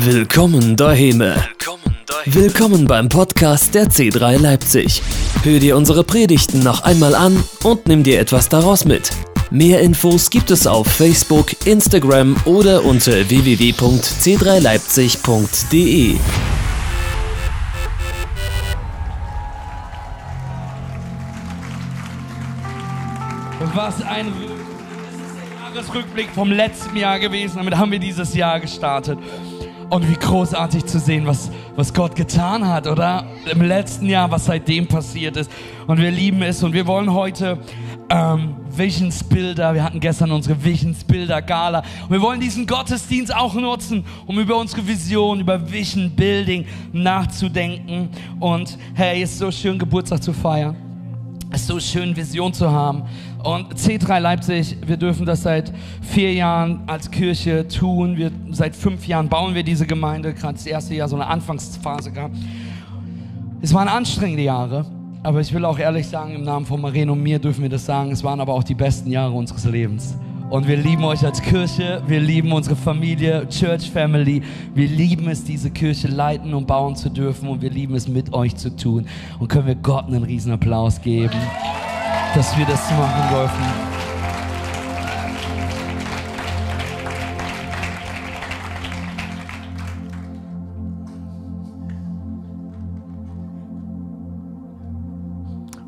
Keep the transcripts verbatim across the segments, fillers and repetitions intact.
Willkommen daheim. Willkommen, Willkommen beim Podcast der C drei Leipzig. Hör dir unsere Predigten noch einmal an und nimm dir etwas daraus mit. Mehr Infos gibt es auf Facebook, Instagram oder unter w w w punkt c drei leipzig punkt d e. Was ein Jahresrückblick vom letzten Jahr gewesen. Damit haben wir dieses Jahr gestartet. Und wie großartig zu sehen, was, was Gott getan hat, oder? Im letzten Jahr, was seitdem passiert ist. Und wir lieben es und wir wollen heute ähm, Visionsbilder, wir hatten gestern unsere Visionsbilder-Gala. Und wir wollen diesen Gottesdienst auch nutzen, um über unsere Vision, über Vision Building nachzudenken. Und hey, es ist so schön, Geburtstag zu feiern. Es ist so schön, Vision zu haben. Und C drei Leipzig, wir dürfen das seit vier Jahren als Kirche tun. Wir, seit fünf Jahren bauen wir diese Gemeinde. Gerade das erste Jahr so eine Anfangsphase gab. Es waren anstrengende Jahre. Aber ich will auch ehrlich sagen, im Namen von Marien und mir dürfen wir das sagen. Es waren aber auch die besten Jahre unseres Lebens. Und wir lieben euch als Kirche, wir lieben unsere Familie, Church Family. Wir lieben es, diese Kirche leiten und bauen zu dürfen und wir lieben es, mit euch zu tun. Und können wir Gott einen riesen Applaus geben, dass wir das machen dürfen.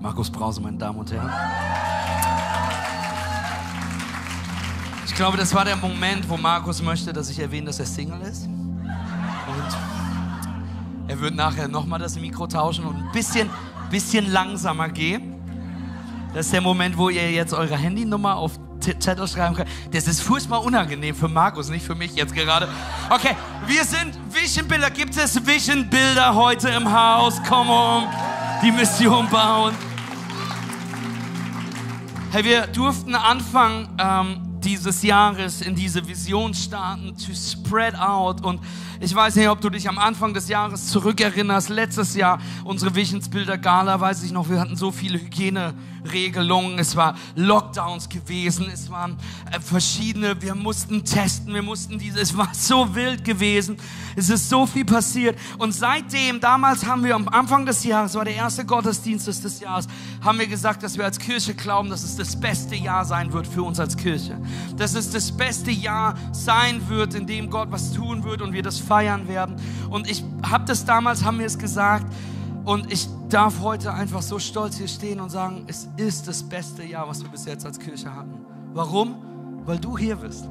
Markus Brause, meine Damen und Herren. Ich glaube, das war der Moment, wo Markus möchte, dass ich erwähne, dass er Single ist. Und er wird nachher nochmal das Mikro tauschen und ein bisschen, bisschen langsamer gehen. Das ist der Moment, wo ihr jetzt eure Handynummer auf Zettel schreiben könnt. Das ist furchtbar unangenehm für Markus, nicht für mich jetzt gerade. Okay, wir sind Visionbilder. Gibt es Visionbilder heute im Haus? Komm um, die Mission bauen. Hey, wir durften anfangen, ähm, dieses Jahres in diese Vision starten, to spread out. Und ich weiß nicht, ob du dich am Anfang des Jahres zurückerinnerst, letztes Jahr, unsere Visionsbilder-Gala, weiß ich noch, wir hatten so viele Hygieneregelungen, es war Lockdowns gewesen, es waren äh, verschiedene, wir mussten testen, wir mussten diese, es war so wild gewesen, es ist so viel passiert. Und seitdem, damals haben wir am Anfang des Jahres, war der erste Gottesdienst des Jahres, haben wir gesagt, dass wir als Kirche glauben, dass es das beste Jahr sein wird für uns als Kirche. Dass es das beste Jahr sein wird, in dem Gott was tun wird und wir das feiern werden. Und ich habe das damals, haben wir es gesagt, und ich darf heute einfach so stolz hier stehen und sagen, es ist das beste Jahr, was wir bis jetzt als Kirche hatten. Warum? Weil du hier bist.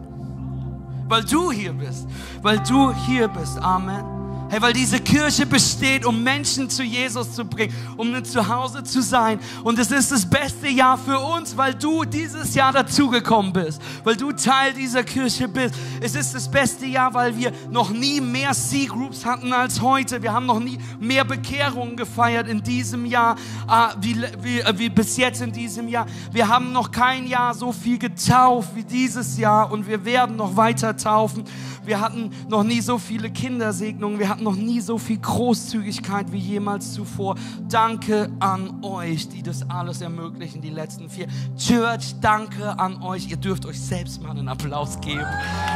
Weil du hier bist. Weil du hier bist. Amen. Hey, weil diese Kirche besteht, um Menschen zu Jesus zu bringen, um ein Zuhause zu sein. Und es ist das beste Jahr für uns, weil du dieses Jahr dazugekommen bist, weil du Teil dieser Kirche bist. Es ist das beste Jahr, weil wir noch nie mehr C-Groups hatten als heute. Wir haben noch nie mehr Bekehrungen gefeiert in diesem Jahr, äh, wie, wie, äh, wie bis jetzt in diesem Jahr. Wir haben noch kein Jahr so viel getauft wie dieses Jahr und wir werden noch weiter taufen. Wir hatten noch nie so viele Kindersegnungen, wir hatten noch nie so viel Großzügigkeit wie jemals zuvor. Danke an euch, die das alles ermöglichen, die letzten vier. Church, danke an euch. Ihr dürft euch selbst mal einen Applaus geben,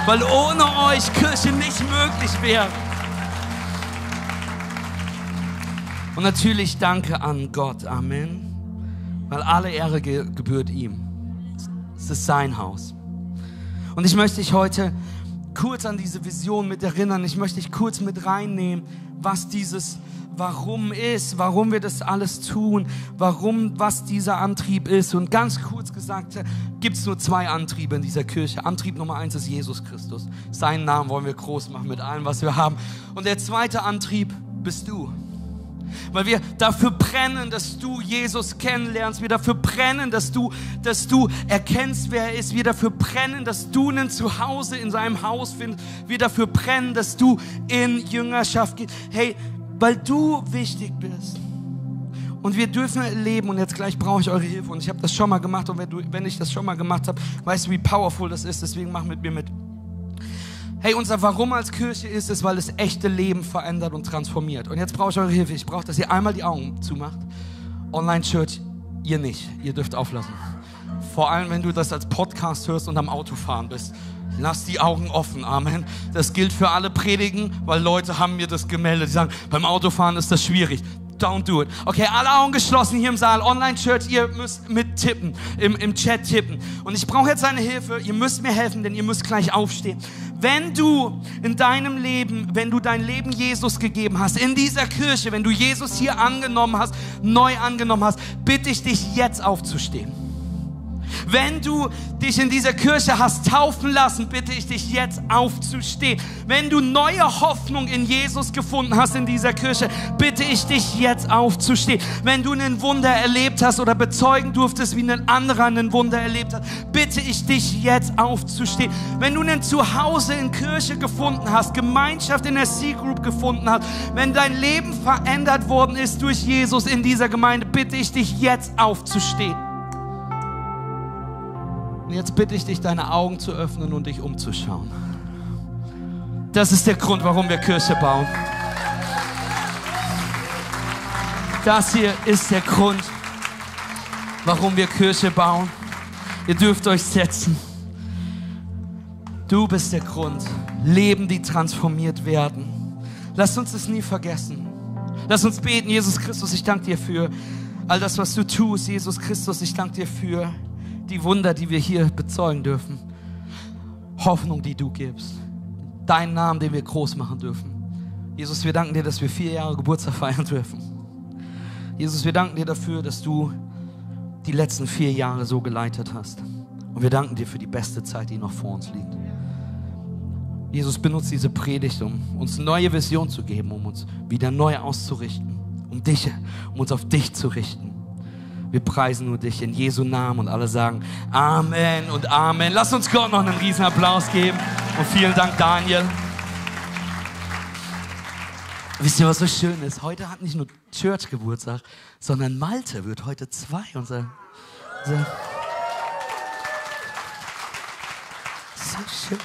weil ohne euch Kirche nicht möglich wäre. Und natürlich danke an Gott, Amen, weil alle Ehre gebührt ihm. Es ist sein Haus. Und ich möchte dich heute kurz an diese Vision mit erinnern. Ich möchte dich kurz mit reinnehmen, was dieses Warum ist, warum wir das alles tun, warum, was dieser Antrieb ist. Und ganz kurz gesagt, gibt es nur zwei Antriebe in dieser Kirche. Antrieb Nummer eins ist Jesus Christus. Seinen Namen wollen wir groß machen mit allem, was wir haben. Und der zweite Antrieb bist du. Weil wir dafür brennen, dass du Jesus kennenlernst. Wir dafür brennen, dass du, dass du erkennst, wer er ist. Wir dafür brennen, dass du ein Zuhause in seinem Haus findest. Wir dafür brennen, dass du in Jüngerschaft gehst. Hey, weil du wichtig bist. Und wir dürfen leben. Und jetzt gleich brauche ich eure Hilfe. Und ich habe das schon mal gemacht. Und wenn, du, wenn ich das schon mal gemacht habe, weißt du, wie powerful das ist. Deswegen mach mit mir mit. Hey, unser Warum als Kirche ist es, weil es echte Leben verändert und transformiert. Und jetzt brauche ich eure Hilfe. Ich brauche, dass ihr einmal die Augen zumacht. Online-Church, ihr nicht. Ihr dürft auflassen. vor allem wenn du das als Podcast hörst und am Autofahren bist. Lass die Augen offen, Amen. Das gilt für alle Predigen, weil Leute haben mir das gemeldet. Die sagen, beim Autofahren ist das schwierig. Don't do it. Okay, alle Augen geschlossen hier im Saal. Online-Church, ihr müsst mittippen, im, im Chat tippen. Und ich brauche jetzt seine Hilfe. Ihr müsst mir helfen, denn ihr müsst gleich aufstehen. Wenn du in deinem Leben, wenn du dein Leben Jesus gegeben hast, in dieser Kirche, wenn du Jesus hier angenommen hast, neu angenommen hast, bitte ich dich jetzt aufzustehen. Wenn du dich in dieser Kirche hast taufen lassen, bitte ich dich jetzt aufzustehen. Wenn du neue Hoffnung in Jesus gefunden hast in dieser Kirche, bitte ich dich jetzt aufzustehen. Wenn du ein Wunder erlebt hast oder bezeugen durftest, wie ein anderer ein Wunder erlebt hat, bitte ich dich jetzt aufzustehen. Wenn du ein Zuhause in Kirche gefunden hast, Gemeinschaft in der C-Group gefunden hast, wenn dein Leben verändert worden ist durch Jesus in dieser Gemeinde, bitte ich dich jetzt aufzustehen. Jetzt bitte ich dich, deine Augen zu öffnen und dich umzuschauen. Das ist der Grund, warum wir Kirche bauen. Das hier ist der Grund, warum wir Kirche bauen. Ihr dürft euch setzen. Du bist der Grund. Leben, die transformiert werden. Lasst uns es nie vergessen. Lasst uns beten. Jesus Christus, ich danke dir für all das, was du tust. Jesus Christus, ich danke dir für die Wunder, die wir hier bezeugen dürfen. Hoffnung, die du gibst. Deinen Namen, den wir groß machen dürfen. Jesus, wir danken dir, dass wir vier Jahre Geburtstag feiern dürfen. Jesus, wir danken dir dafür, dass du die letzten vier Jahre so geleitet hast. Und wir danken dir für die beste Zeit, die noch vor uns liegt. Jesus, benutzt diese Predigt, um uns neue Vision zu geben, um uns wieder neu auszurichten. Um dich, um uns auf dich zu richten. Wir preisen nur dich in Jesu Namen und alle sagen Amen und Amen. Lass uns Gott noch einen riesen Applaus geben und vielen Dank, Daniel. Wisst ihr, was so schön ist? Heute hat nicht nur Church Geburtstag, sondern Malte wird heute zwei. Unser, unser so schön.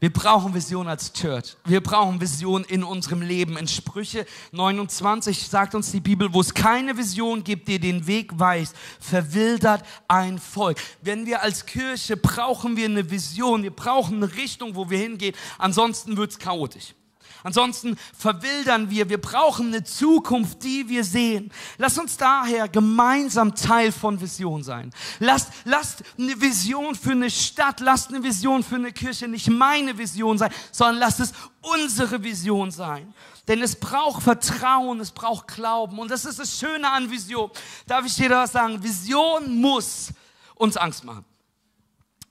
Wir brauchen Vision als Church. Wir brauchen Vision in unserem Leben. In Sprüche neunundzwanzig sagt uns die Bibel, wo es keine Vision gibt, die den Weg weist, verwildert ein Volk. Wenn wir als Kirche brauchen wir eine Vision, wir brauchen eine Richtung, wo wir hingehen. Ansonsten wird's chaotisch. Ansonsten verwildern wir. Wir brauchen eine Zukunft, die wir sehen. Lasst uns daher gemeinsam Teil von Vision sein. Lasst, lasst eine Vision für eine Stadt, lasst eine Vision für eine Kirche nicht meine Vision sein, sondern lasst es unsere Vision sein. Denn es braucht Vertrauen, es braucht Glauben. Und das ist das Schöne an Vision. Darf ich dir was sagen? Vision muss uns Angst machen.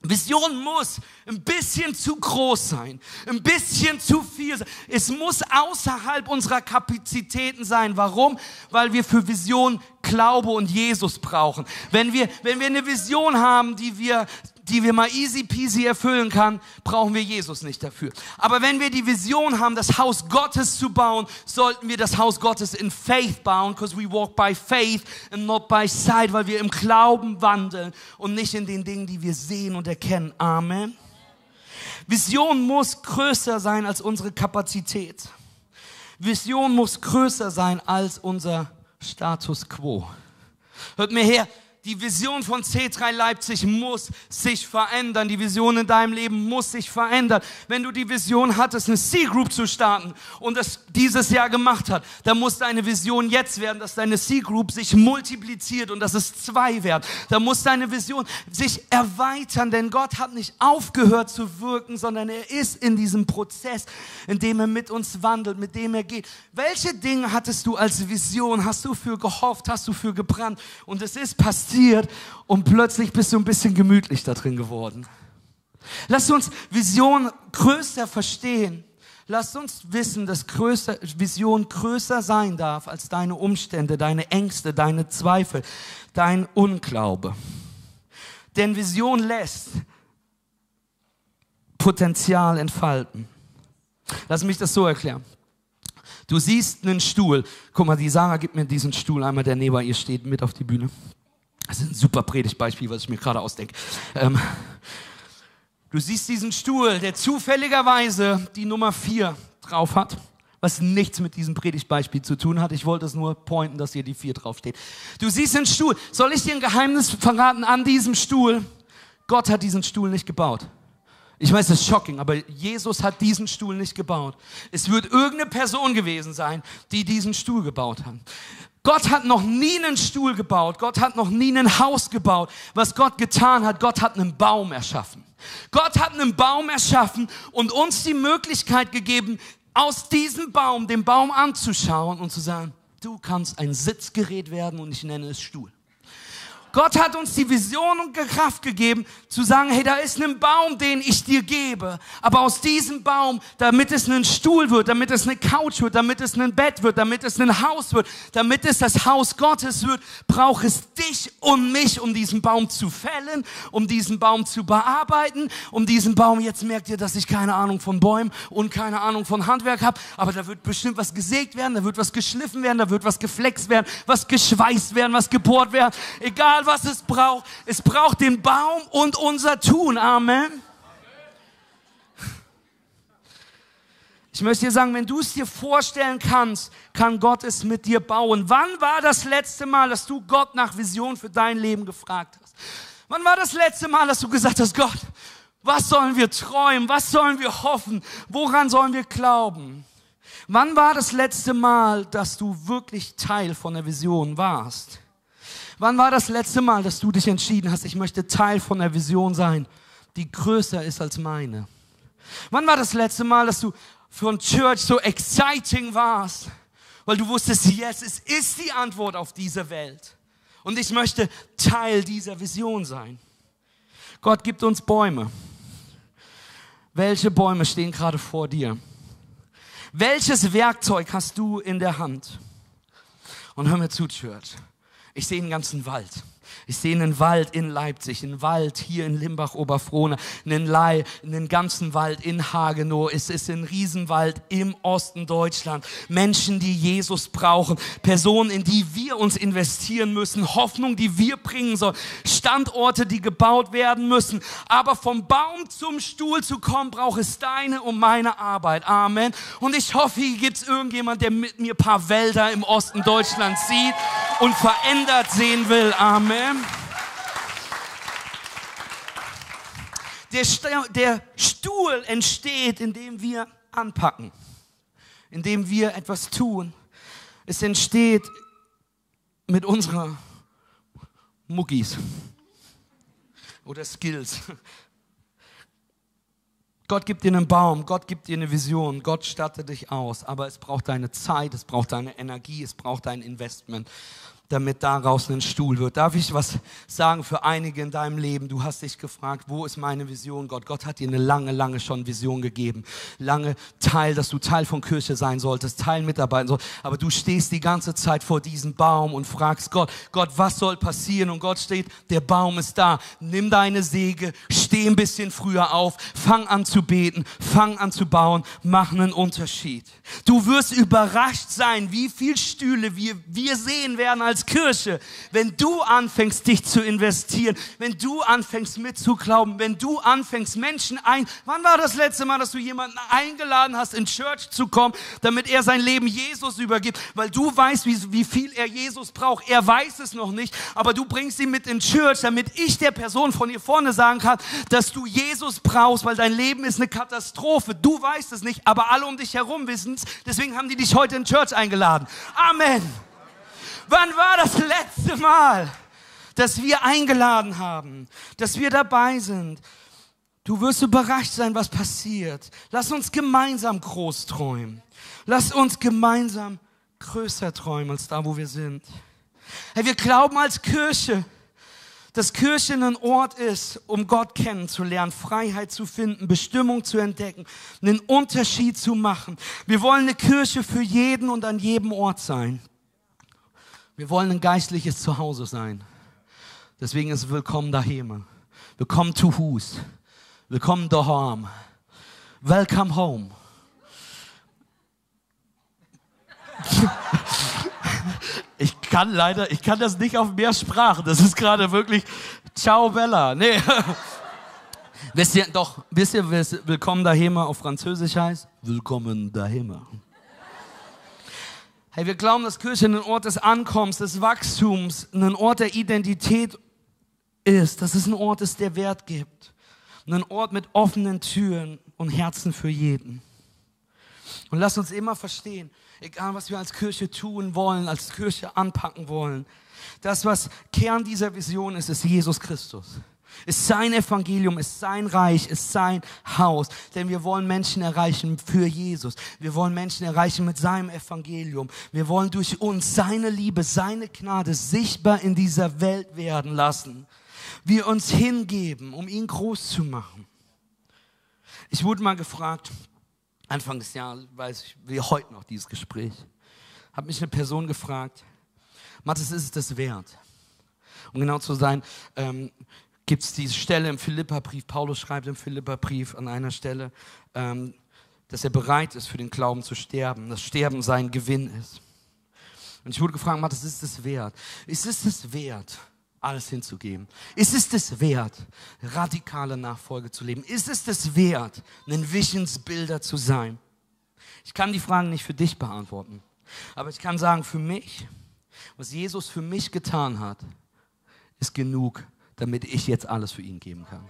Vision muss ein bisschen zu groß sein, ein bisschen zu viel sein. Es muss außerhalb unserer Kapazitäten sein. Warum? Weil wir für Vision Glaube und Jesus brauchen. Wenn wir, wenn wir eine Vision haben, die wir, die wir mal easy peasy erfüllen kann, brauchen wir Jesus nicht dafür. Aber wenn wir die Vision haben, das Haus Gottes zu bauen, sollten wir das Haus Gottes in Faith bauen, because we walk by faith and not by sight, weil wir im Glauben wandeln und nicht in den Dingen, die wir sehen und erkennen. Amen. Vision muss größer sein als unsere Kapazität. Vision muss größer sein als unser Status Quo. Hört mir her. Die Vision von C drei Leipzig muss sich verändern. Die Vision in deinem Leben muss sich verändern. Wenn du die Vision hattest, eine C-Group zu starten und das dieses Jahr gemacht hat, dann muss deine Vision jetzt werden, dass deine C-Group sich multipliziert und dass es zwei werden. Dann muss deine Vision sich erweitern, denn Gott hat nicht aufgehört zu wirken, sondern er ist in diesem Prozess, in dem er mit uns wandelt, mit dem er geht. Welche Dinge hattest du als Vision? Hast du für gehofft? Hast du für gebrannt? Und es ist passiert. Und plötzlich bist du ein bisschen gemütlich da drin geworden. Lasst uns Vision größer verstehen. Lasst uns wissen, dass größer, Vision größer sein darf als deine Umstände, deine Ängste, deine Zweifel, dein Unglaube. Denn Vision lässt Potenzial entfalten. Lass mich das so erklären. Du siehst einen Stuhl. Guck mal, die Sarah gibt mir diesen Stuhl einmal, der neben ihr steht, mit auf die Bühne. Das ist ein super Predigtbeispiel, was ich mir gerade ausdenke. Ähm, du siehst diesen Stuhl, der zufälligerweise die Nummer vier drauf hat was nichts mit diesem Predigtbeispiel zu tun hat. Ich wollte es nur pointen, dass hier die vier draufsteht. Du siehst den Stuhl. Soll ich dir ein Geheimnis verraten an diesem Stuhl? Gott hat diesen Stuhl nicht gebaut. Ich weiß, das ist shocking, aber Jesus hat diesen Stuhl nicht gebaut. Es wird irgendeine Person gewesen sein, die diesen Stuhl gebaut hat. Gott hat noch nie einen Stuhl gebaut. Gott hat noch nie ein Haus gebaut. Was Gott getan hat, Gott hat einen Baum erschaffen. Gott hat einen Baum erschaffen und uns die Möglichkeit gegeben, aus diesem Baum, den Baum anzuschauen und zu sagen, du kannst ein Sitzgerät werden und ich nenne es Stuhl. Gott hat uns die Vision und Kraft gegeben, zu sagen, hey, da ist ein Baum, den ich dir gebe, aber aus diesem Baum, damit es ein Stuhl wird, damit es eine Couch wird, damit es ein Bett wird, damit es ein Haus wird, damit es das Haus Gottes wird, braucht es dich und mich, um diesen Baum zu fällen, um diesen Baum zu bearbeiten, um diesen Baum, jetzt merkt ihr, dass ich keine Ahnung von Bäumen und keine Ahnung von Handwerk habe, aber da wird bestimmt was gesägt werden, da wird was geschliffen werden, da wird was geflext werden, was geschweißt werden, was gebohrt werden, egal was es braucht. Es braucht den Baum und unser Tun. Amen. Ich möchte dir sagen, wenn du es dir vorstellen kannst, kann Gott es mit dir bauen. Wann war das letzte Mal, dass du Gott nach Vision für dein Leben gefragt hast? Wann war das letzte Mal, dass du gesagt hast, Gott, was sollen wir träumen? Was sollen wir hoffen? Woran sollen wir glauben? Wann war das letzte Mal, dass du wirklich Teil von der Vision warst? Wann war das letzte Mal, dass du dich entschieden hast, ich möchte Teil von der Vision sein, die größer ist als meine? Wann war das letzte Mal, dass du für ein Church so exciting warst, weil du wusstest, yes, es ist die Antwort auf diese Welt und ich möchte Teil dieser Vision sein? Gott gibt uns Bäume. Welche Bäume stehen gerade vor dir? Welches Werkzeug hast du in der Hand? Und hör mir zu, Church. Ich sehe einen ganzen Wald. Ich sehe einen Wald in Leipzig, einen Wald hier in Limbach-Oberfrohna, einen, einen ganzen Wald in Hagenow. Es ist ein Riesenwald im Osten Deutschland. Menschen, die Jesus brauchen. Personen, in die wir uns investieren müssen. Hoffnung, die wir bringen sollen. Standorte, die gebaut werden müssen. Aber vom Baum zum Stuhl zu kommen, braucht es deine und meine Arbeit. Amen. Und ich hoffe, hier gibt es irgendjemand, der mit mir ein paar Wälder im Osten Deutschlands sieht und verändert sehen will. Amen. Der, St- der Stuhl entsteht, indem wir anpacken, indem wir etwas tun. Es entsteht mit unserer Muckis oder Skills. Gott gibt dir einen Baum, Gott gibt dir eine Vision, Gott stattet dich aus, aber es braucht deine Zeit, es braucht deine Energie, es braucht dein Investment, damit daraus ein Stuhl wird. Darf ich was sagen für einige in deinem Leben? Du hast dich gefragt, wo ist meine Vision, Gott? Gott hat dir eine lange, lange schon Vision gegeben. Lange Teil, dass du Teil von Kirche sein solltest, Teil mitarbeiten solltest. Aber du stehst die ganze Zeit vor diesem Baum und fragst Gott, Gott, was soll passieren? Und Gott steht, der Baum ist da. Nimm deine Säge, steh ein bisschen früher auf, fang an zu beten, fang an zu bauen, mach einen Unterschied. Du wirst überrascht sein, wie viele Stühle wir, wir sehen werden als Kirche, wenn du anfängst, dich zu investieren, wenn du anfängst, mitzuglauben, wenn du anfängst, Menschen ein... Wann war das letzte Mal, dass du jemanden eingeladen hast, in Church zu kommen, damit er sein Leben Jesus übergibt? Weil du weißt, wie, wie viel er Jesus braucht. Er weiß es noch nicht, aber du bringst ihn mit in Church, damit ich der Person von hier vorne sagen kann, dass du Jesus brauchst, weil dein Leben ist eine Katastrophe. Du weißt es nicht, aber alle um dich herum wissen es. Deswegen haben die dich heute in Church eingeladen. Amen. Wann war das letzte Mal, dass wir eingeladen haben, dass wir dabei sind? Du wirst überrascht sein, was passiert. Lass uns gemeinsam groß träumen. Lass uns gemeinsam größer träumen als da, wo wir sind. Hey, wir glauben als Kirche, dass Kirche ein Ort ist, um Gott kennenzulernen, Freiheit zu finden, Bestimmung zu entdecken, einen Unterschied zu machen. Wir wollen eine Kirche für jeden und an jedem Ort sein. Wir wollen ein geistliches Zuhause sein. Deswegen ist willkommen daheim. Willkommen zu Hus. Willkommen daheim. Welcome home. Ich kann leider, ich kann das nicht auf mehr Sprachen. Das ist gerade wirklich Ciao Bella. Nee. Wisst ihr, doch, wisst ihr, willkommen daheim auf Französisch heißt? Willkommen daheim. Hey, wir glauben, dass Kirche ein Ort des Ankommens, des Wachstums, ein Ort der Identität ist. Dass es ein Ort ist, der Wert gibt. Ein Ort mit offenen Türen und Herzen für jeden. Und lasst uns immer verstehen, egal was wir als Kirche tun wollen, als Kirche anpacken wollen, das, was Kern dieser Vision ist, ist Jesus Christus. Ist sein Evangelium, ist sein Reich, ist sein Haus. Denn wir wollen Menschen erreichen für Jesus. Wir wollen Menschen erreichen mit seinem Evangelium. Wir wollen durch uns seine Liebe, seine Gnade sichtbar in dieser Welt werden lassen. Wir uns hingeben, um ihn groß zu machen. Ich wurde mal gefragt, Anfang des Jahres, weiß ich, wie heute noch dieses Gespräch, hat mich eine Person gefragt, Matthias, ist es das wert? Um genau zu sein, ähm, gibt es diese Stelle im Philipperbrief, Paulus schreibt im Philipperbrief an einer Stelle, ähm, dass er bereit ist, für den Glauben zu sterben, dass Sterben sein Gewinn ist. Und ich wurde gefragt, Matthias, ist es das wert? Ist es das wert, alles hinzugeben? Ist es das wert, radikale Nachfolge zu leben? Ist es das wert, ein Visionsbilder zu sein? Ich kann die Fragen nicht für dich beantworten, aber ich kann sagen, für mich, was Jesus für mich getan hat, ist genug, damit ich jetzt alles für ihn geben kann.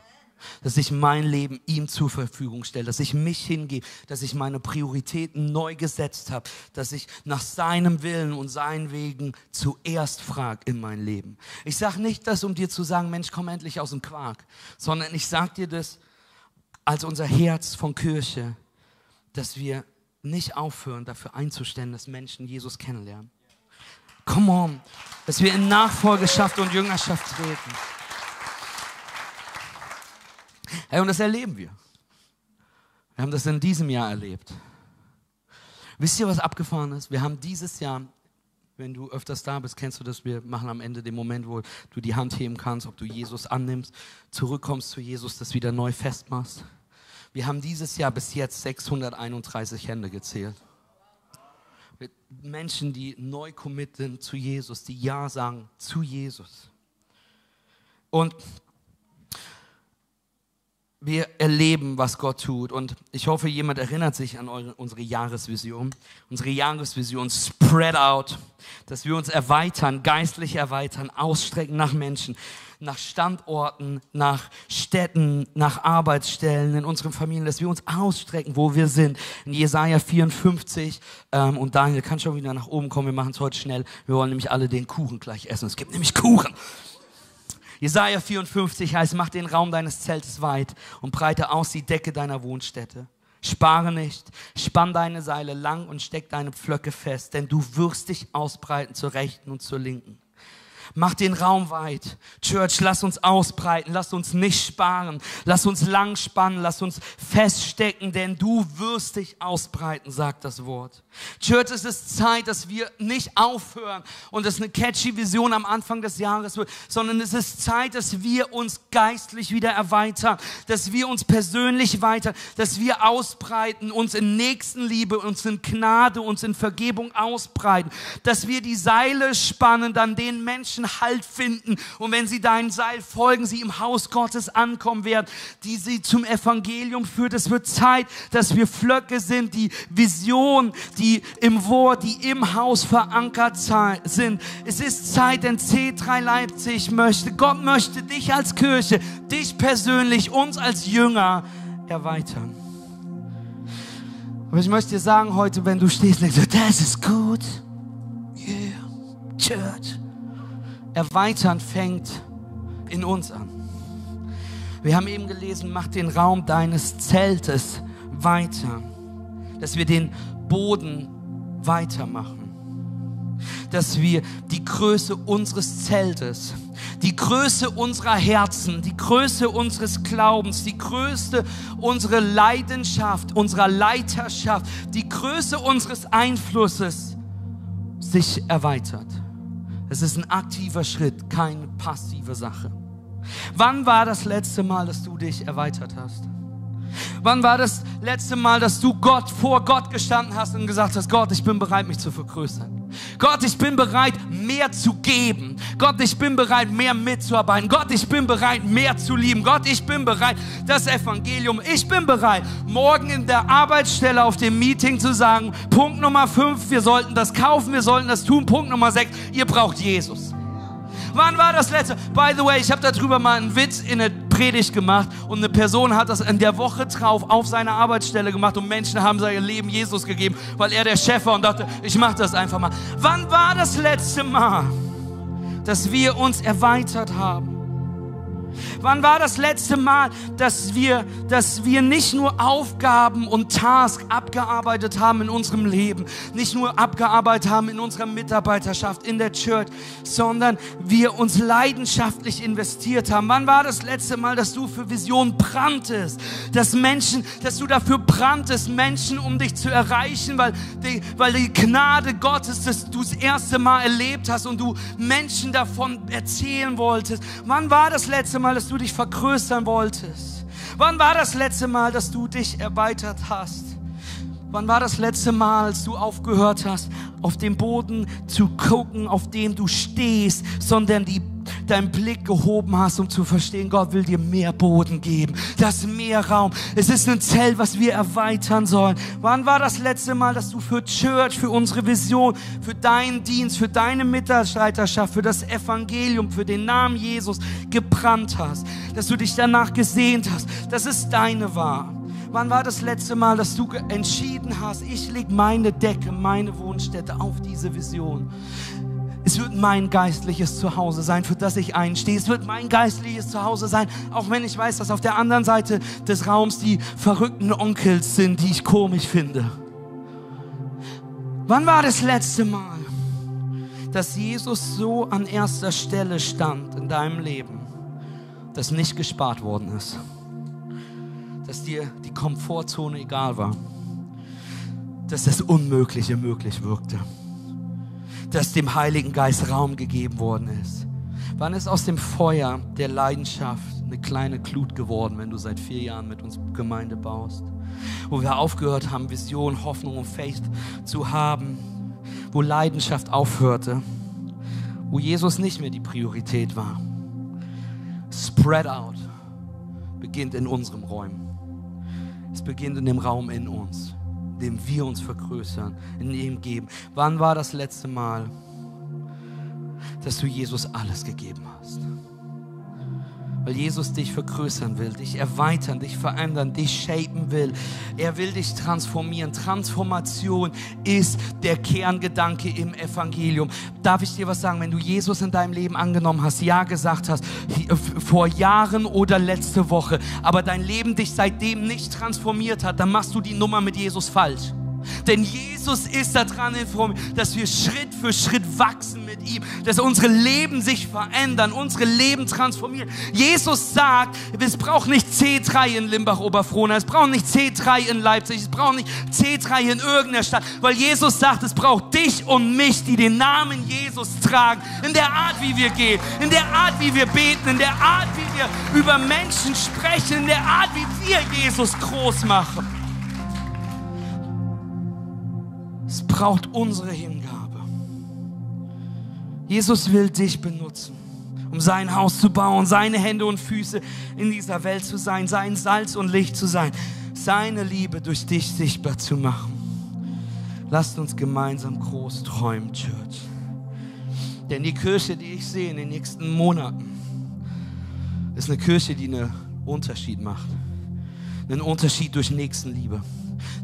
Dass ich mein Leben ihm zur Verfügung stelle, dass ich mich hingebe, dass ich meine Prioritäten neu gesetzt habe, dass ich nach seinem Willen und seinen Wegen zuerst frage in mein Leben. Ich sage nicht das, um dir zu sagen, Mensch, komm endlich aus dem Quark, sondern ich sage dir das als unser Herz von Kirche, dass wir nicht aufhören, dafür einzustellen, dass Menschen Jesus kennenlernen. Come on, dass wir in Nachfolgeschaft und Jüngerschaft treten. Hey, und das erleben wir. Wir haben das in diesem Jahr erlebt. Wisst ihr, was abgefahren ist? Wir haben dieses Jahr, wenn du öfters da bist, kennst du das, wir machen am Ende den Moment, wo du die Hand heben kannst, ob du Jesus annimmst, zurückkommst zu Jesus, das wieder neu festmachst. Wir haben dieses Jahr bis jetzt sechshunderteinunddreißig Hände gezählt. Mit Menschen, die neu committen zu Jesus, die Ja sagen zu Jesus. Und wir erleben, was Gott tut, und ich hoffe, jemand erinnert sich an eure, unsere Jahresvision. Unsere Jahresvision, spread out, dass wir uns erweitern, geistlich erweitern, ausstrecken nach Menschen, nach Standorten, nach Städten, nach Arbeitsstellen in unseren Familien, dass wir uns ausstrecken, wo wir sind. In Jesaja vierundfünfzig, ähm, und Daniel kann schon wieder nach oben kommen, wir machen es heute schnell, wir wollen nämlich alle den Kuchen gleich essen, es gibt nämlich Kuchen. Jesaja vierundfünfzig heißt, mach den Raum deines Zeltes weit und breite aus die Decke deiner Wohnstätte. Spare nicht, spann deine Seile lang und steck deine Pflöcke fest, denn du wirst dich ausbreiten zur Rechten und zur Linken. Mach den Raum weit. Church, lass uns ausbreiten, lass uns nicht sparen, lass uns lang spannen, lass uns feststecken, denn du wirst dich ausbreiten, sagt das Wort. Church, es ist Zeit, dass wir nicht aufhören und es eine catchy Vision am Anfang des Jahres wird, sondern es ist Zeit, dass wir uns geistlich wieder erweitern, dass wir uns persönlich weiter, dass wir ausbreiten, uns in Nächstenliebe, uns in Gnade, uns in Vergebung ausbreiten, dass wir die Seile spannen, an den Menschen Halt finden, und wenn sie deinem Seil folgen, sie im Haus Gottes ankommen werden, die sie zum Evangelium führt. Es wird Zeit, dass wir Pflöcke sind, die Vision, die im Wort, die im Haus verankert sind. Es ist Zeit, denn C drei Leipzig möchte, Gott möchte dich als Kirche, dich persönlich, uns als Jünger erweitern. Aber ich möchte dir sagen heute, wenn du stehst, das ist gut. Yeah, Church. Erweitern fängt in uns an. Wir haben eben gelesen, mach den Raum deines Zeltes weiter. Dass wir den Boden weitermachen. Dass wir die Größe unseres Zeltes, die Größe unserer Herzen, die Größe unseres Glaubens, die Größe unserer Leidenschaft, unserer Leiterschaft, die Größe unseres Einflusses sich erweitert. Es ist ein aktiver Schritt, keine passive Sache. Wann war das letzte Mal, dass du dich erweitert hast? Wann war das letzte Mal, dass du Gott vor Gott gestanden hast und gesagt hast, Gott, ich bin bereit, mich zu vergrößern? Gott, ich bin bereit, mehr zu geben. Gott, ich bin bereit, mehr mitzuarbeiten. Gott, ich bin bereit, mehr zu lieben. Gott, ich bin bereit, das Evangelium. Ich bin bereit, morgen in der Arbeitsstelle auf dem Meeting zu sagen, Punkt Nummer fünf, wir sollten das kaufen, wir sollten das tun. Punkt Nummer sechs, ihr braucht Jesus. Wann war das letzte? By the way, ich habe darüber mal einen Witz in der Predigt gemacht und eine Person hat das in der Woche drauf auf seiner Arbeitsstelle gemacht und Menschen haben sein Leben Jesus gegeben, weil er der Chef war und dachte, ich mache das einfach mal. Wann war das letzte Mal, dass wir uns erweitert haben? Wann war das letzte Mal, dass wir, dass wir nicht nur Aufgaben und Tasks abgearbeitet haben in unserem Leben, nicht nur abgearbeitet haben in unserer Mitarbeiterschaft, in der Church, sondern wir uns leidenschaftlich investiert haben? Wann war das letzte Mal, dass du für Vision branntest, dass Menschen, dass du dafür branntest, Menschen um dich zu erreichen, weil die, weil die Gnade Gottes, dass du das erste Mal erlebt hast und du Menschen davon erzählen wolltest? Wann war das letzte Mal, dass du dich vergrößern wolltest? Wann war das letzte Mal, dass du dich erweitert hast? Wann war das letzte Mal, als du aufgehört hast, auf den Boden zu gucken, auf dem du stehst, sondern die deinen Blick gehoben hast, um zu verstehen, Gott will dir mehr Boden geben, das mehr Raum. Es ist ein Zelt, was wir erweitern sollen. Wann war das letzte Mal, dass du für Church, für unsere Vision, für deinen Dienst, für deine Mitarbeiterschaft, für das Evangelium, für den Namen Jesus gebrannt hast, dass du dich danach gesehnt hast, dass es deine war? Wann war das letzte Mal, dass du entschieden hast, ich lege meine Decke, meine Wohnstätte auf diese Vision? Es wird mein geistliches Zuhause sein, für das ich einstehe. Es wird mein geistliches Zuhause sein, auch wenn ich weiß, dass auf der anderen Seite des Raums die verrückten Onkels sind, die ich komisch finde. Wann war das letzte Mal, dass Jesus so an erster Stelle stand in deinem Leben, dass nicht gespart worden ist? Dass dir die Komfortzone egal war? Dass das Unmögliche möglich wirkte? Dass dem Heiligen Geist Raum gegeben worden ist? Wann ist aus dem Feuer der Leidenschaft eine kleine Glut geworden, wenn du seit vier Jahren mit uns Gemeinde baust? Wo wir aufgehört haben, Vision, Hoffnung und Faith zu haben, wo Leidenschaft aufhörte, wo Jesus nicht mehr die Priorität war. Spread out beginnt in unserem Raum. Es beginnt in dem Raum in uns, dem wir uns vergrößern, in ihm geben. Wann war das letzte Mal, dass du Jesus alles gegeben hast? Weil Jesus dich vergrößern will, dich erweitern, dich verändern, dich shapen will. Er will dich transformieren. Transformation ist der Kerngedanke im Evangelium. Darf ich dir was sagen? Wenn du Jesus in deinem Leben angenommen hast, ja gesagt hast, vor Jahren oder letzte Woche, aber dein Leben dich seitdem nicht transformiert hat, dann machst du die Nummer mit Jesus falsch. Denn Jesus ist daran informiert, dass wir Schritt für Schritt wachsen mit ihm, dass unsere Leben sich verändern, unsere Leben transformieren. Jesus sagt, es braucht nicht C drei in Limbach-Oberfrohna, es braucht nicht C drei in Leipzig, es braucht nicht C drei in irgendeiner Stadt, weil Jesus sagt, es braucht dich und mich, die den Namen Jesus tragen, in der Art, wie wir gehen, in der Art, wie wir beten, in der Art, wie wir über Menschen sprechen, in der Art, wie wir Jesus groß machen. Es braucht unsere Hingabe. Jesus will dich benutzen, um sein Haus zu bauen, seine Hände und Füße in dieser Welt zu sein, sein Salz und Licht zu sein, seine Liebe durch dich sichtbar zu machen. Lasst uns gemeinsam groß träumen, Church. Denn die Kirche, die ich sehe in den nächsten Monaten, ist eine Kirche, die einen Unterschied macht. Einen Unterschied durch Nächstenliebe.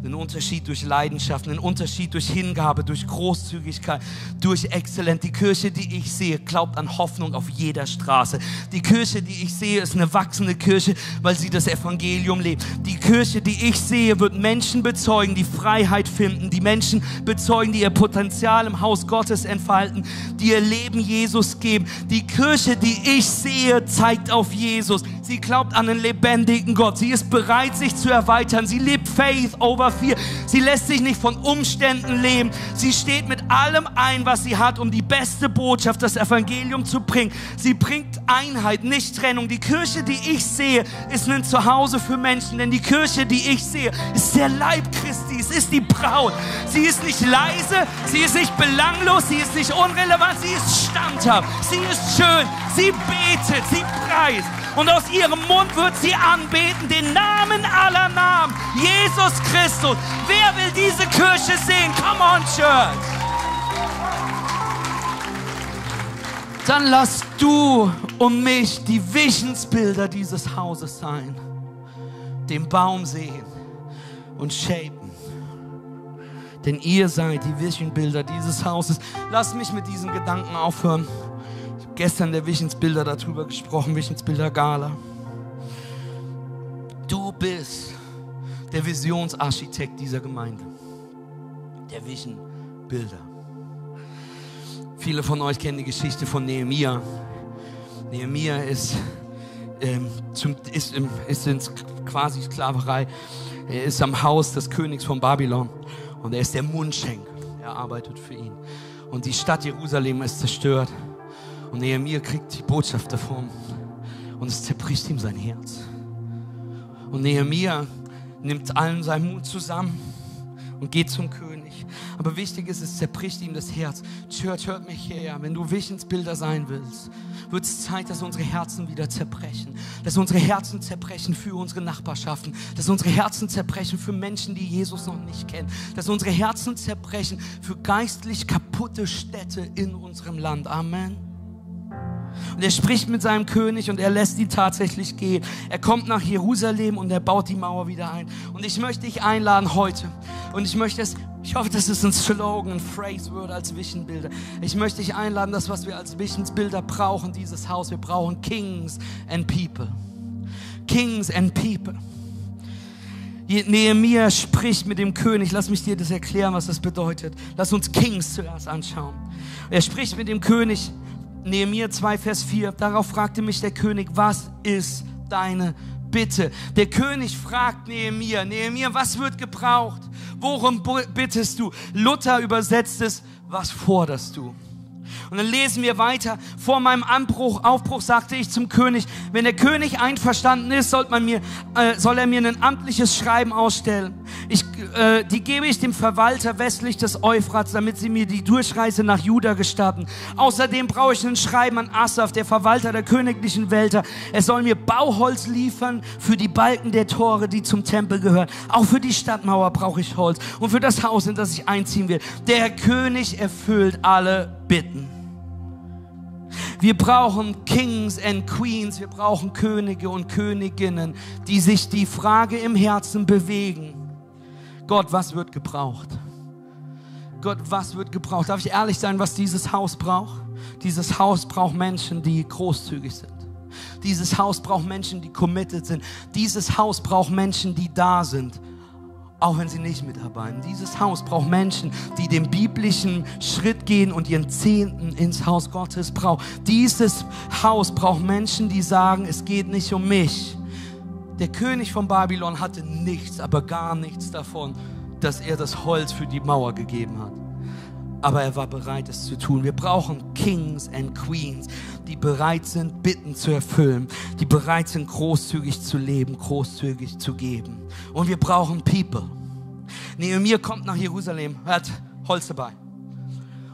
Einen Unterschied durch Leidenschaft, einen Unterschied durch Hingabe, durch Großzügigkeit, durch Exzellenz. Die Kirche, die ich sehe, glaubt an Hoffnung auf jeder Straße. Die Kirche, die ich sehe, ist eine wachsende Kirche, weil sie das Evangelium lebt. Die Kirche, die ich sehe, wird Menschen bezeugen, die Freiheit finden, die Menschen bezeugen, die ihr Potenzial im Haus Gottes entfalten, die ihr Leben Jesus geben. Die Kirche, die ich sehe, zeigt auf Jesus. Sie glaubt an einen lebendigen Gott. Sie ist bereit, sich zu erweitern. Sie lebt Faith over fear. Sie lässt sich nicht von Umständen leben. Sie steht mit mit allem ein, was sie hat, um die beste Botschaft, das Evangelium zu bringen. Sie bringt Einheit, nicht Trennung. Die Kirche, die ich sehe, ist ein Zuhause für Menschen, denn die Kirche, die ich sehe, ist der Leib Christi, es ist die Braut. Sie ist nicht leise, sie ist nicht belanglos, sie ist nicht unrelevant, sie ist standhaft, sie ist schön, sie betet, sie preist. Und aus ihrem Mund wird sie anbeten, den Namen aller Namen, Jesus Christus. Wer will diese Kirche sehen? Come on, Church! Dann lass du und mich die Visionsbilder dieses Hauses sein. Den Baum sehen und shapen. Denn ihr seid die Visionsbilder dieses Hauses. Lass mich mit diesem Gedanken aufhören. Gestern der Visionsbilder darüber gesprochen, Visionsbilder Gala. Du bist der Visionsarchitekt dieser Gemeinde, der Visionbilder. Viele von euch kennen die Geschichte von Nehemia. Nehemia ist, ähm, zum, ist, im, ist in quasi Sklaverei. Er ist am Haus des Königs von Babylon und er ist der Mundschenk. Er arbeitet für ihn. Und die Stadt Jerusalem ist zerstört. Und Nehemia kriegt die Botschaft davon und es zerbricht ihm sein Herz. Und Nehemia nimmt allen seinen Mut zusammen und geht zum König. Aber wichtig ist, es zerbricht ihm das Herz. Church, hört mich her, wenn du Visionsbilder sein willst, wird es Zeit, dass unsere Herzen wieder zerbrechen. Dass unsere Herzen zerbrechen für unsere Nachbarschaften. Dass unsere Herzen zerbrechen für Menschen, die Jesus noch nicht kennen. Dass unsere Herzen zerbrechen für geistlich kaputte Städte in unserem Land. Amen. Und er spricht mit seinem König und er lässt die tatsächlich gehen. Er kommt nach Jerusalem und er baut die Mauer wieder ein. Und ich möchte dich einladen heute. Und ich möchte es, ich hoffe, das ist ein Slogan, ein Phraseword als Visionbilder. Ich möchte dich einladen, das, was wir als Visionsbilder brauchen, dieses Haus. Wir brauchen Kings and People. Kings and People. Nehemia spricht mit dem König. Lass mich dir das erklären, was das bedeutet. Lass uns Kings zuerst anschauen. Er spricht mit dem König. Nehemia zwei, Vers vier, darauf fragte mich der König, was ist deine Bitte? Der König fragt Nehemia, Nehemia, was wird gebraucht? Worum bittest du? Luther übersetzt es, was forderst du? Und dann lesen wir weiter. Vor meinem Anbruch, Aufbruch sagte ich zum König, wenn der König einverstanden ist, soll, man mir, äh, soll er mir ein amtliches Schreiben ausstellen. Ich, äh, die gebe ich dem Verwalter westlich des Euphrats, damit sie mir die Durchreise nach Juda gestatten. Außerdem brauche ich ein Schreiben an Asaf, der Verwalter der königlichen Wälder. Er soll mir Bauholz liefern für die Balken der Tore, die zum Tempel gehören. Auch für die Stadtmauer brauche ich Holz und für das Haus, in das ich einziehen will. Der König erfüllt alle Bitten. Wir brauchen Kings and Queens, wir brauchen Könige und Königinnen, die sich die Frage im Herzen bewegen. Gott, was wird gebraucht? Gott, was wird gebraucht? Darf ich ehrlich sein, was dieses Haus braucht? Dieses Haus braucht Menschen, die großzügig sind. Dieses Haus braucht Menschen, die committed sind. Dieses Haus braucht Menschen, die da sind. Auch wenn sie nicht mitarbeiten. Dieses Haus braucht Menschen, die den biblischen Schritt gehen und ihren Zehnten ins Haus Gottes brauchen. Dieses Haus braucht Menschen, die sagen, es geht nicht um mich. Der König von Babylon hatte nichts, aber gar nichts davon, dass er das Holz für die Mauer gegeben hat. Aber er war bereit, es zu tun. Wir brauchen Kings and Queens, die bereit sind, Bitten zu erfüllen, die bereit sind, großzügig zu leben, großzügig zu geben. Und wir brauchen People. Nehemia kommt nach Jerusalem, er hat Holz dabei.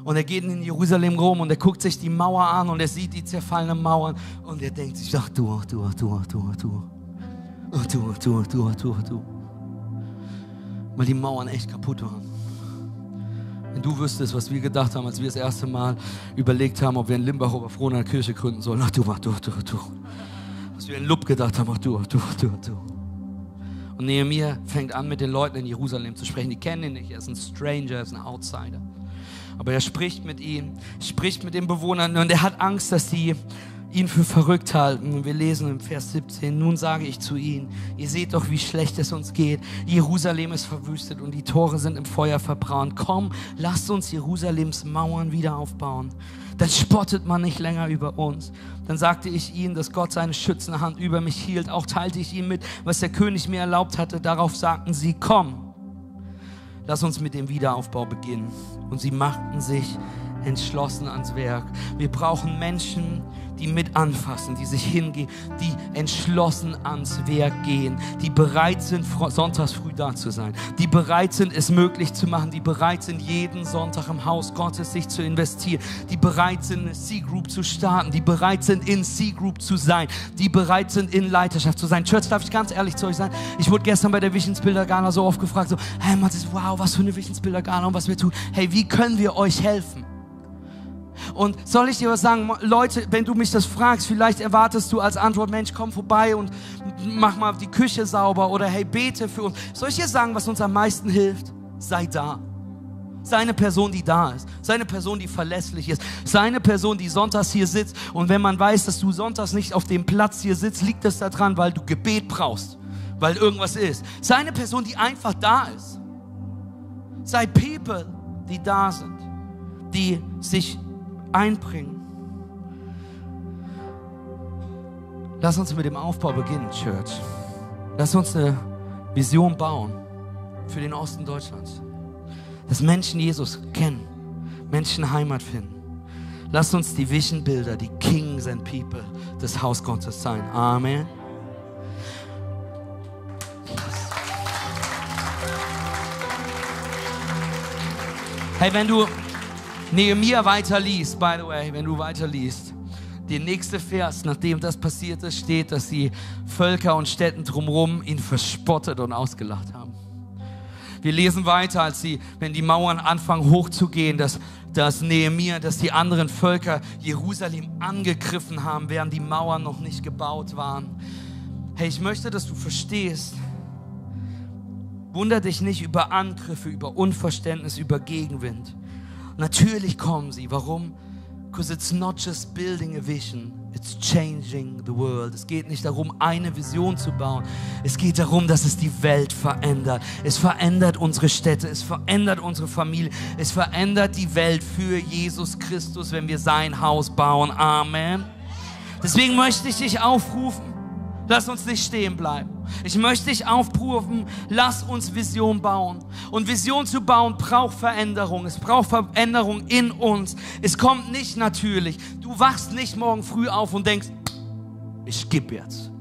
Und er geht in Jerusalem rum und er guckt sich die Mauer an und er sieht die zerfallenen Mauern und er denkt sich, ach du, ach du, ach du, ach du, ach du, ach du, ach du, ach du, ach du, ach du. Weil die Mauern echt kaputt waren. Wenn du wüsstest, was wir gedacht haben, als wir das erste Mal überlegt haben, ob wir in Limbach-Oberfrohna eine Kirche gründen sollen. Ach du, ach du, ach du, ach du. Was wir in Lupp gedacht haben, ach du, ach du, ach du, ach du. Und Nehemia fängt an, mit den Leuten in Jerusalem zu sprechen. Die kennen ihn nicht, er ist ein Stranger, er ist ein Outsider. Aber er spricht mit ihm, spricht mit den Bewohnern und er hat Angst, dass sie ihn für verrückt halten. Und wir lesen im Vers siebzehn, nun sage ich zu ihnen, ihr seht doch, wie schlecht es uns geht. Jerusalem ist verwüstet und die Tore sind im Feuer verbrannt. Komm, lasst uns Jerusalems Mauern wieder aufbauen. Dann spottet man nicht länger über uns. Dann sagte ich ihnen, dass Gott seine schützende Hand über mich hielt. Auch teilte ich ihnen mit, was der König mir erlaubt hatte. Darauf sagten sie, komm. Lass uns mit dem Wiederaufbau beginnen. Und sie machten sich entschlossen ans Werk. Wir brauchen Menschen, die mit anfassen, die sich hingehen, die entschlossen ans Werk gehen, die bereit sind, sonntags früh da zu sein, die bereit sind, es möglich zu machen, die bereit sind, jeden Sonntag im Haus Gottes sich zu investieren, die bereit sind, eine C-Group zu starten, die bereit sind, in C-Group zu sein, die bereit sind, in Leiterschaft zu sein. Church, darf ich ganz ehrlich zu euch sein? Ich wurde gestern bei der Visionsbilder-Gala so oft gefragt, so, hey, Matthias, wow, was für eine Visionsbilder-Gala und was wir tun. Hey, wie können wir euch helfen? Und soll ich dir was sagen, Leute, wenn du mich das fragst, vielleicht erwartest du als Antwort, Mensch, komm vorbei und mach mal die Küche sauber oder hey, bete für uns. Soll ich dir sagen, was uns am meisten hilft? Sei da. Sei eine Person, die da ist. Sei eine Person, die verlässlich ist. Sei eine Person, die sonntags hier sitzt. Und wenn man weiß, dass du sonntags nicht auf dem Platz hier sitzt, liegt das daran, weil du Gebet brauchst, weil irgendwas ist. Sei eine Person, die einfach da ist. Sei People, die da sind, die sich einbringen. Lass uns mit dem Aufbau beginnen, Church. Lass uns eine Vision bauen für den Osten Deutschlands. Dass Menschen Jesus kennen, Menschen Heimat finden. Lass uns die Visionbilder, die Kings and People des Haus Gottes sein. Amen. Hey, wenn du Nehemia weiterliest, by the way, wenn du weiterliest, der nächste Vers, nachdem das passiert ist, steht, dass die Völker und Städten drumherum ihn verspottet und ausgelacht haben. Wir lesen weiter, als sie, wenn die Mauern anfangen hochzugehen, dass, dass Nehemia, dass die anderen Völker Jerusalem angegriffen haben, während die Mauern noch nicht gebaut waren. Hey, ich möchte, dass du verstehst, wundere dich nicht über Angriffe, über Unverständnis, über Gegenwind. Natürlich kommen sie. Warum? Because it's not just building a vision, it's changing the world. Es geht nicht darum, eine Vision zu bauen. Es geht darum, dass es die Welt verändert. Es verändert unsere Städte, es verändert unsere Familie, es verändert die Welt für Jesus Christus, wenn wir sein Haus bauen. Amen. Deswegen möchte ich dich aufrufen. Lass uns nicht stehen bleiben. Ich möchte dich aufrufen, lass uns Vision bauen. Und Vision zu bauen braucht Veränderung. Es braucht Veränderung in uns. Es kommt nicht natürlich. Du wachst nicht morgen früh auf und denkst, ich gebe jetzt.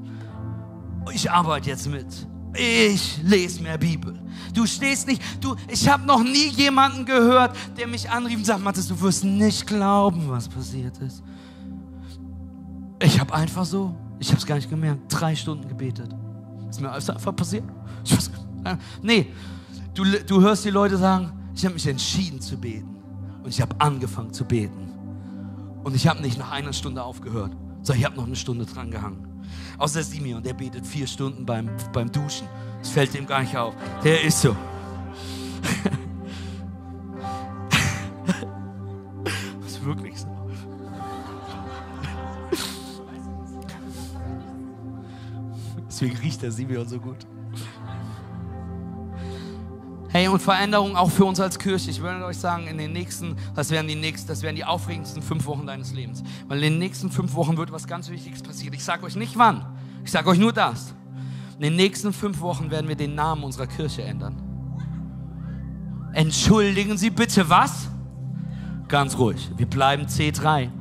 Ich arbeite jetzt mit. Ich lese mehr Bibel. Du stehst nicht, du, ich habe noch nie jemanden gehört, der mich anrief und sagt, Matthias, du wirst nicht glauben, was passiert ist. Ich habe einfach so, ich habe es gar nicht gemerkt, drei Stunden gebetet. Ist mir alles einfach passiert? Ich weiß, nee, du, du hörst die Leute sagen, ich habe mich entschieden zu beten. Und ich habe angefangen zu beten. Und ich habe nicht nach einer Stunde aufgehört, sondern ich habe noch eine Stunde dran gehangen. Außer Simon, und der betet vier Stunden beim, beim Duschen. Das fällt dem gar nicht auf. Der ist so. Das ist wirklich so. Deswegen riecht der Simeon so gut. Hey, und Veränderung auch für uns als Kirche. Ich würde euch sagen, in den nächsten, das werden die nächsten, das werden die aufregendsten fünf Wochen deines Lebens. Weil in den nächsten fünf Wochen wird was ganz Wichtiges passieren. Ich sage euch nicht wann. Ich sage euch nur das. In den nächsten fünf Wochen werden wir den Namen unserer Kirche ändern. Entschuldigen Sie bitte, was? Ganz ruhig. Wir bleiben C drei.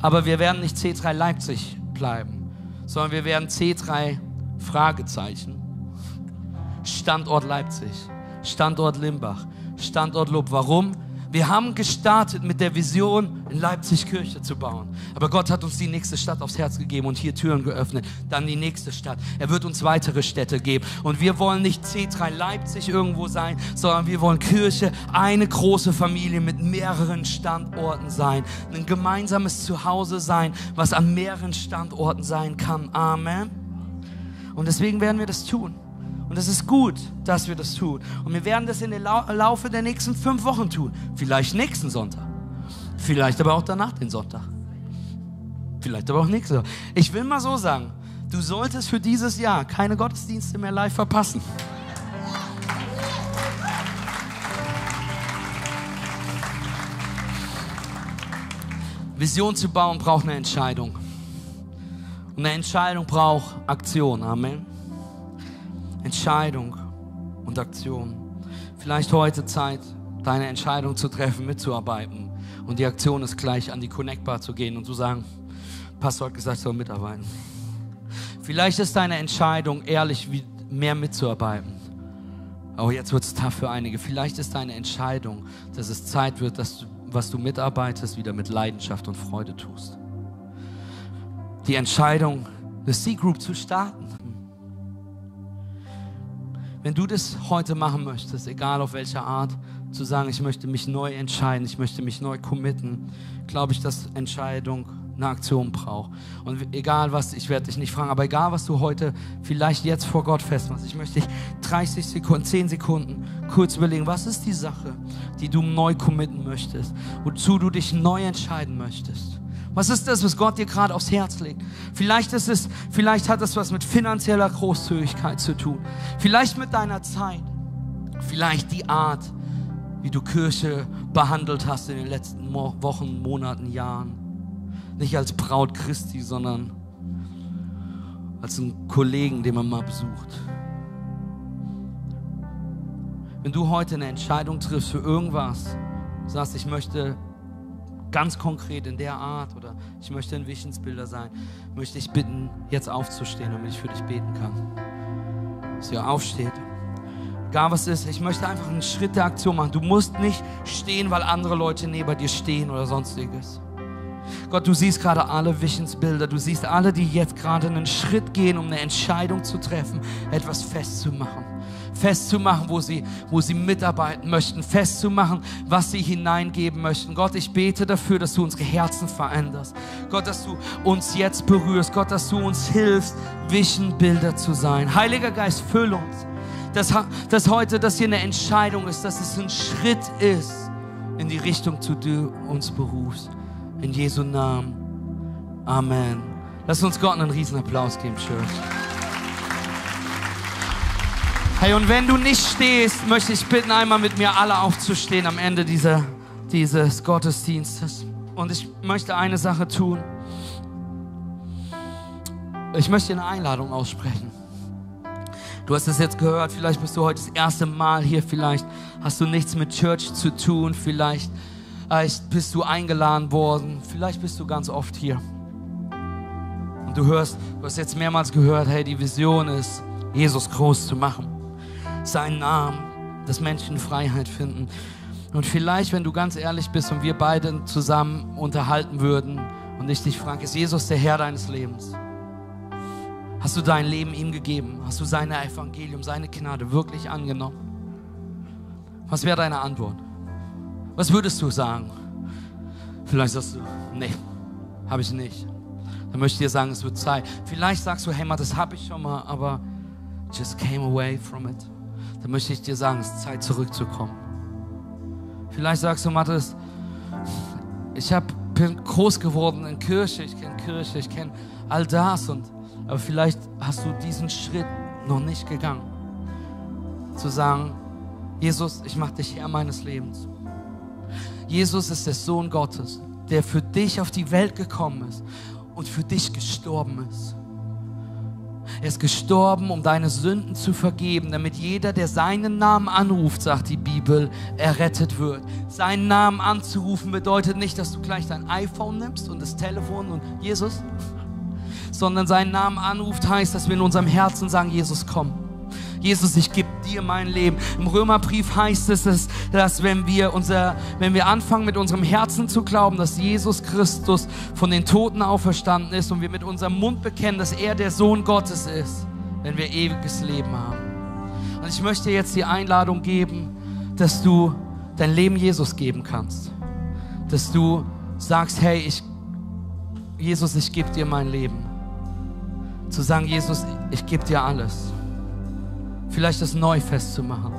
Aber wir werden nicht C drei Leipzig bleiben, sondern wir werden C drei Fragezeichen, Standort Leipzig, Standort Limbach, Standort Lob. Warum? Wir haben gestartet mit der Vision, in Leipzig Kirche zu bauen. Aber Gott hat uns die nächste Stadt aufs Herz gegeben und hier Türen geöffnet. Dann die nächste Stadt. Er wird uns weitere Städte geben. Und wir wollen nicht C drei Leipzig irgendwo sein, sondern wir wollen Kirche, eine große Familie mit mehreren Standorten sein. Ein gemeinsames Zuhause sein, was an mehreren Standorten sein kann. Amen. Und deswegen werden wir das tun. Und es ist gut, dass wir das tun. Und wir werden das in den Lau- Laufe der nächsten fünf Wochen tun. Vielleicht nächsten Sonntag. Vielleicht aber auch danach den Sonntag. Vielleicht aber auch nächsten Sonntag. Ich will mal so sagen, du solltest für dieses Jahr keine Gottesdienste mehr live verpassen. Vision zu bauen braucht eine Entscheidung. Und eine Entscheidung braucht Aktion. Amen. Entscheidung und Aktion. Vielleicht heute Zeit, deine Entscheidung zu treffen, mitzuarbeiten. Und die Aktion ist gleich, an die Connect Bar zu gehen und zu sagen, Pastor hat gesagt, ich soll mitarbeiten. Vielleicht ist deine Entscheidung, ehrlich mehr mitzuarbeiten. Aber jetzt wird es tough für einige. Vielleicht ist deine Entscheidung, dass es Zeit wird, dass du, was du mitarbeitest, wieder mit Leidenschaft und Freude tust. Die Entscheidung, eine C-Group zu starten. Wenn du das heute machen möchtest, egal auf welche Art, zu sagen, ich möchte mich neu entscheiden, ich möchte mich neu committen, glaube ich, dass Entscheidung eine Aktion braucht. Und egal was, ich werde dich nicht fragen, aber egal was du heute vielleicht jetzt vor Gott festmachst, ich möchte dich dreißig Sekunden, zehn Sekunden kurz überlegen, was ist die Sache, die du neu committen möchtest, wozu du dich neu entscheiden möchtest. Was ist das, was Gott dir gerade aufs Herz legt? Vielleicht ist es, vielleicht hat es was mit finanzieller Großzügigkeit zu tun. Vielleicht mit deiner Zeit. Vielleicht die Art, wie du Kirche behandelt hast in den letzten Wochen, Monaten, Jahren. Nicht als Braut Christi, sondern als einen Kollegen, den man mal besucht. Wenn du heute eine Entscheidung triffst für irgendwas, sagst, ich möchte ganz konkret in der Art oder ich möchte ein Visionsbilder sein, möchte ich bitten, jetzt aufzustehen, damit ich für dich beten kann. Dass ihr aufsteht. Egal was ist, ich möchte einfach einen Schritt der Aktion machen. Du musst nicht stehen, weil andere Leute neben dir stehen oder sonstiges. Gott, du siehst gerade alle Visionsbilder, du siehst alle, die jetzt gerade einen Schritt gehen, um eine Entscheidung zu treffen, etwas festzumachen. Festzumachen, wo sie, wo sie mitarbeiten möchten, festzumachen, was sie hineingeben möchten. Gott, ich bete dafür, dass du unsere Herzen veränderst. Gott, dass du uns jetzt berührst. Gott, dass du uns hilfst, Visionbilder zu sein. Heiliger Geist, füll uns, dass, dass heute das hier eine Entscheidung ist, dass es ein Schritt ist in die Richtung, zu der du uns berufst. In Jesu Namen. Amen. Lass uns Gott einen riesen Applaus geben, Church. Hey, und wenn du nicht stehst, möchte ich bitten, einmal mit mir alle aufzustehen am Ende dieser, dieses Gottesdienstes. Und ich möchte eine Sache tun. Ich möchte eine Einladung aussprechen. Du hast es jetzt gehört, vielleicht bist du heute das erste Mal hier, vielleicht hast du nichts mit Church zu tun, vielleicht bist du eingeladen worden, vielleicht bist du ganz oft hier. Und du hörst, du hast jetzt mehrmals gehört, hey, die Vision ist, Jesus groß zu machen. Seinen Namen, dass Menschen Freiheit finden. Und vielleicht, wenn du ganz ehrlich bist und wir beide zusammen unterhalten würden und ich dich frage, ist Jesus der Herr deines Lebens? Hast du dein Leben ihm gegeben? Hast du sein Evangelium, seine Gnade wirklich angenommen? Was wäre deine Antwort? Was würdest du sagen? Vielleicht sagst du, nee, habe ich nicht. Dann möchte ich dir sagen, es wird Zeit. Vielleicht sagst du, hey Mann, das habe ich schon mal, aber just came away from it. Dann möchte ich dir sagen, es ist Zeit zurückzukommen. Vielleicht sagst du, Matthias, ich hab, bin groß geworden in Kirche, ich kenne Kirche, ich kenne all das, und, aber vielleicht hast du diesen Schritt noch nicht gegangen. Zu sagen, Jesus, ich mache dich Herr meines Lebens. Jesus ist der Sohn Gottes, der für dich auf die Welt gekommen ist und für dich gestorben ist. Er ist gestorben, um deine Sünden zu vergeben, damit jeder, der seinen Namen anruft, sagt die Bibel, errettet wird. Seinen Namen anzurufen bedeutet nicht, dass du gleich dein iPhone nimmst und das Telefon und Jesus, sondern seinen Namen anruft heißt, dass wir in unserem Herzen sagen, Jesus, komm. Jesus, ich gebe dir mein Leben. Im Römerbrief heißt es, dass, dass wenn wir unser, wenn wir anfangen mit unserem Herzen zu glauben, dass Jesus Christus von den Toten auferstanden ist und wir mit unserem Mund bekennen, dass er der Sohn Gottes ist, wenn wir ewiges Leben haben. Und ich möchte jetzt die Einladung geben, dass du dein Leben Jesus geben kannst. Dass du sagst, hey, ich, Jesus, ich gebe dir mein Leben. Zu sagen, Jesus, ich gebe dir alles. Vielleicht das neu festzumachen.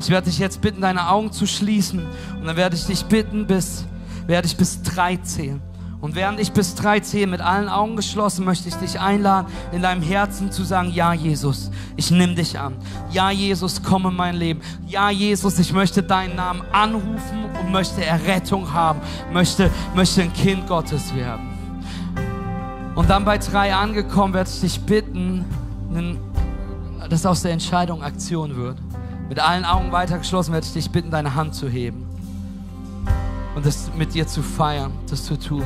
Ich werde dich jetzt bitten, deine Augen zu schließen, und dann werde ich dich bitten, bis, werde ich bis drei zählen. Und während ich bis drei zähle, mit allen Augen geschlossen, möchte ich dich einladen, in deinem Herzen zu sagen, ja Jesus, ich nehme dich an. Ja Jesus, komm in mein Leben. Ja Jesus, ich möchte deinen Namen anrufen und möchte Errettung haben, möchte, möchte ein Kind Gottes werden. Und dann bei drei angekommen, werde ich dich bitten, einen dass aus der Entscheidung Aktion wird. mit allen Augen weiter geschlossen, werde ich dich bitten, deine Hand zu heben und das mit dir zu feiern, das zu tun.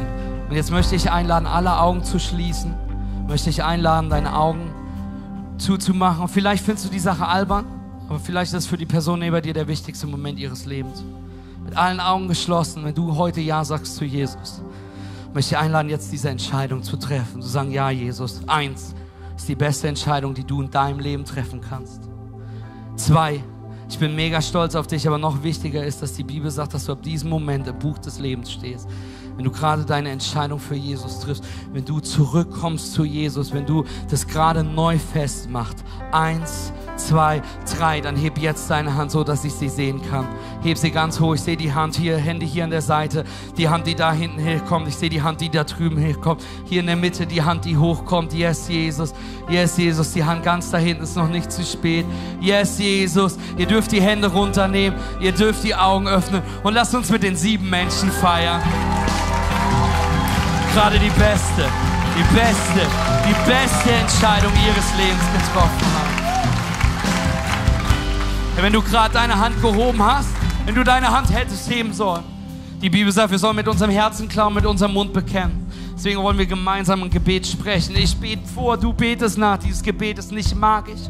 Und jetzt möchte ich einladen, alle Augen zu schließen, möchte ich einladen, deine Augen zuzumachen. Und vielleicht findest du die Sache albern, aber vielleicht ist es für die Person neben dir der wichtigste Moment ihres Lebens. Mit allen Augen geschlossen, wenn du heute Ja sagst zu Jesus, möchte ich einladen, jetzt diese Entscheidung zu treffen, zu sagen, ja Jesus, eins, ist die beste Entscheidung, die du in deinem Leben treffen kannst. Zwei, ich bin mega stolz auf dich, aber noch wichtiger ist, dass die Bibel sagt, dass du ab diesem Moment im Buch des Lebens stehst. Wenn du gerade deine Entscheidung für Jesus triffst, wenn du zurückkommst zu Jesus, wenn du das gerade neu festmachst. Eins, zwei, drei, dann heb jetzt deine Hand so, dass ich sie sehen kann. Heb sie ganz hoch, ich sehe die Hand hier, Hände hier an der Seite, die Hand, die da hinten herkommt, ich sehe die Hand, die da drüben herkommt, hier in der Mitte die Hand, die hochkommt. Yes, Jesus, yes, Jesus, die Hand ganz da hinten, ist noch nicht zu spät. Yes, Jesus, ihr dürft die Hände runternehmen, ihr dürft die Augen öffnen und lasst uns mit den sieben Menschen feiern. Gerade die beste, die beste, die beste Entscheidung ihres Lebens getroffen haben. Wenn du gerade deine Hand gehoben hast, wenn du deine Hand hättest heben sollen, die Bibel sagt, wir sollen mit unserem Herzen glauben, mit unserem Mund bekennen. Deswegen wollen wir gemeinsam ein Gebet sprechen. Ich bete vor, du betest nach. Dieses Gebet ist nicht magisch,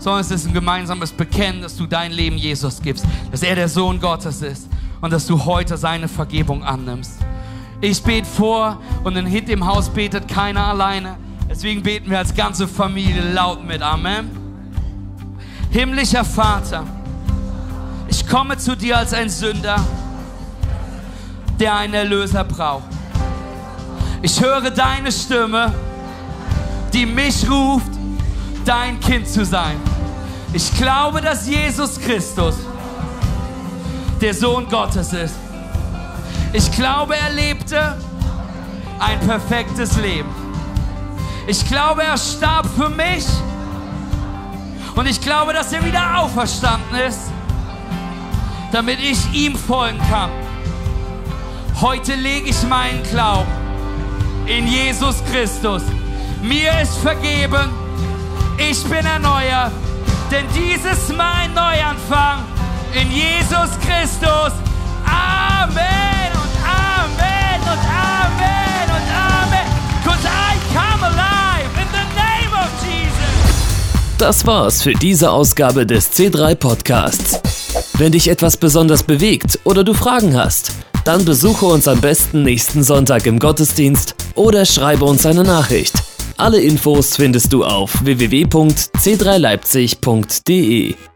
sondern es ist ein gemeinsames Bekennen, dass du dein Leben Jesus gibst, dass er der Sohn Gottes ist und dass du heute seine Vergebung annimmst. Ich bete vor und in hinter dem Haus betet keiner alleine. Deswegen beten wir als ganze Familie laut mit. Amen. Himmlischer Vater, ich komme zu dir als ein Sünder, der einen Erlöser braucht. Ich höre deine Stimme, die mich ruft, dein Kind zu sein. Ich glaube, dass Jesus Christus der Sohn Gottes ist. Ich glaube, er lebte ein perfektes Leben. Ich glaube, er starb für mich. Und ich glaube, dass er wieder auferstanden ist, damit ich ihm folgen kann. Heute lege ich meinen Glauben in Jesus Christus. Mir ist vergeben. Ich bin erneuert. Denn dies ist mein Neuanfang in Jesus Christus. Amen. Amen und Amen und Amen, because I come alive in the name of Jesus. Das war's für diese Ausgabe des C drei Podcasts. Wenn dich etwas besonders bewegt oder du Fragen hast, dann besuche uns am besten nächsten Sonntag im Gottesdienst oder schreibe uns eine Nachricht. Alle Infos findest du auf w w w punkt c drei leipzig punkt d e.